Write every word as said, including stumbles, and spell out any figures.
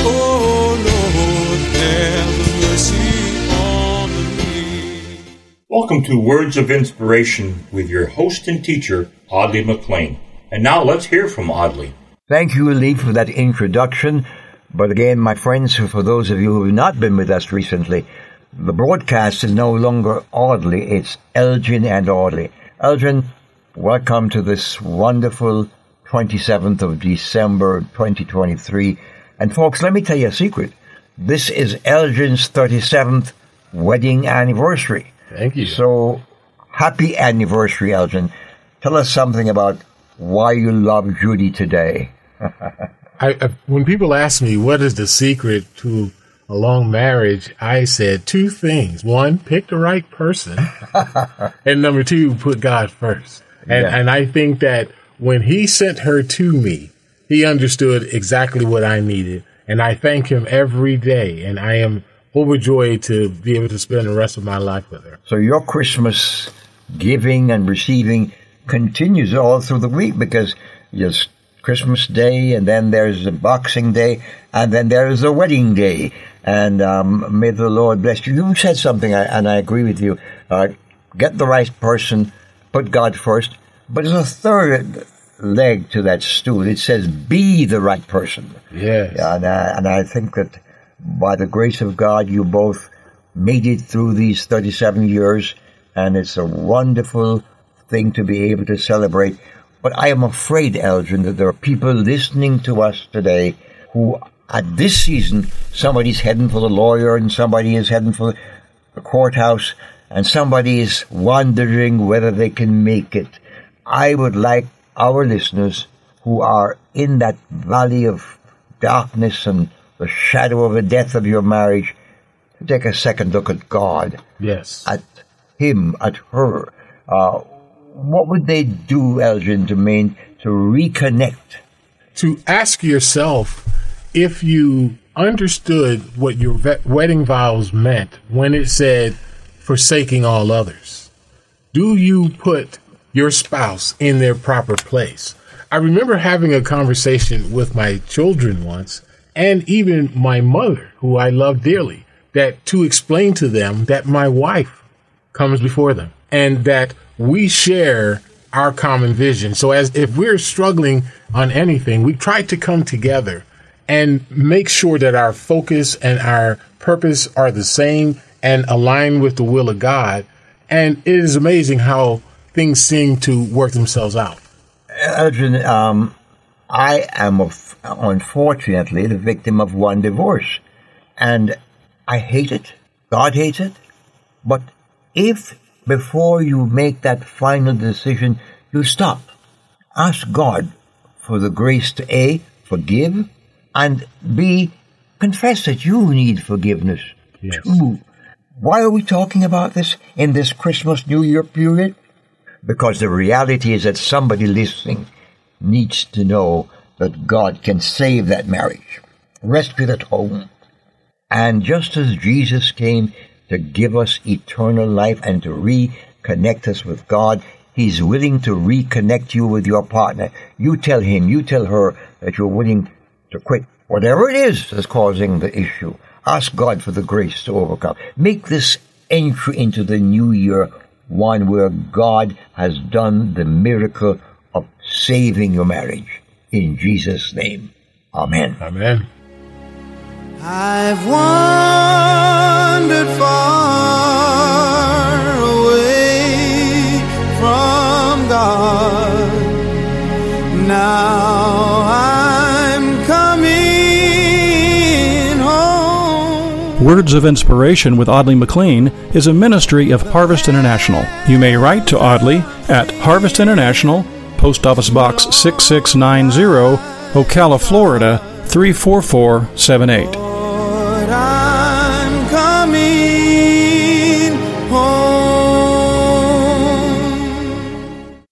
oh Lord, have mercy on me. Welcome to Words of Inspiration with your host and teacher, Audley McLean. And now let's hear from Audley. Thank you, Lee, for that introduction. But again, my friends, for those of you who have not been with us recently, the broadcast is no longer Audley, it's Elgin and Audley. Elgin, welcome to this wonderful twenty-seventh of December, twenty twenty-three. And folks, let me tell you a secret. This is Elgin's thirty-seventh wedding anniversary. Thank you. So, happy anniversary, Elgin. Tell us something about why you love Judy today. I, I, when people ask me what is the secret to a long marriage, I said two things. One, pick the right person. And number two, put God first. And, yeah. and I think that when he sent her to me, he understood exactly what I needed. And I thank him every day. And I am overjoyed to be able to spend the rest of my life with her. So your Christmas giving and receiving continues all through the week, because there's Christmas Day, and then there's the Boxing Day, and then there's the Wedding Day. And um, may the Lord bless you. You said something, and I agree with you. Uh, get the right person, put God first. But there's a third leg to that stool. It says, be the right person. Yes. And I, and I think that by the grace of God, you both made it through these thirty-seven years, and it's a wonderful thing to be able to celebrate. But I am afraid, Elgin, that there are people listening to us today who, at this season, somebody's heading for the lawyer, and somebody is heading for the courthouse, and somebody is wondering whether they can make it. I would like our listeners who are in that valley of darkness and the shadow of the death of your marriage to take a second look at God. Yes. At him, at her. Uh, what would they do, Elgin Dumaine, to reconnect? To ask yourself if you understood what your wedding vows meant when it said, forsaking all others. Do you put your spouse in their proper place? I remember having a conversation with my children once, and even my mother, who I love dearly, that to explain to them that my wife comes before them and that we share our common vision. So as if we're struggling on anything, we try to come together and make sure that our focus and our purpose are the same and align with the will of God. And it is amazing how things seem to work themselves out. Adrian, um, I am, af- unfortunately, the victim of one divorce. And I hate it. God hates it. But if before you make that final decision, you stop, ask God for the grace to A, forgive, and B, confess that you need forgiveness. Yes. Two, why are we talking about this in this Christmas New Year period? Because the reality is that somebody listening needs to know that God can save that marriage, rescue that home. And just as Jesus came to give us eternal life and to reconnect us with God, he's willing to reconnect you with your partner. You tell him, you tell her that you're willing to quit whatever it is that's causing the issue. Ask God for the grace to overcome. Make this entry into the new year one where God has done the miracle of saving your marriage. In Jesus' name, amen. Amen. I've wandered far away from God. Now I'm coming home. Words of Inspiration with Audley McLean is a ministry of Harvest International. You may write to Audley at Harvest International, Post Office Box six six nine zero, Ocala, Florida three four four seven eight.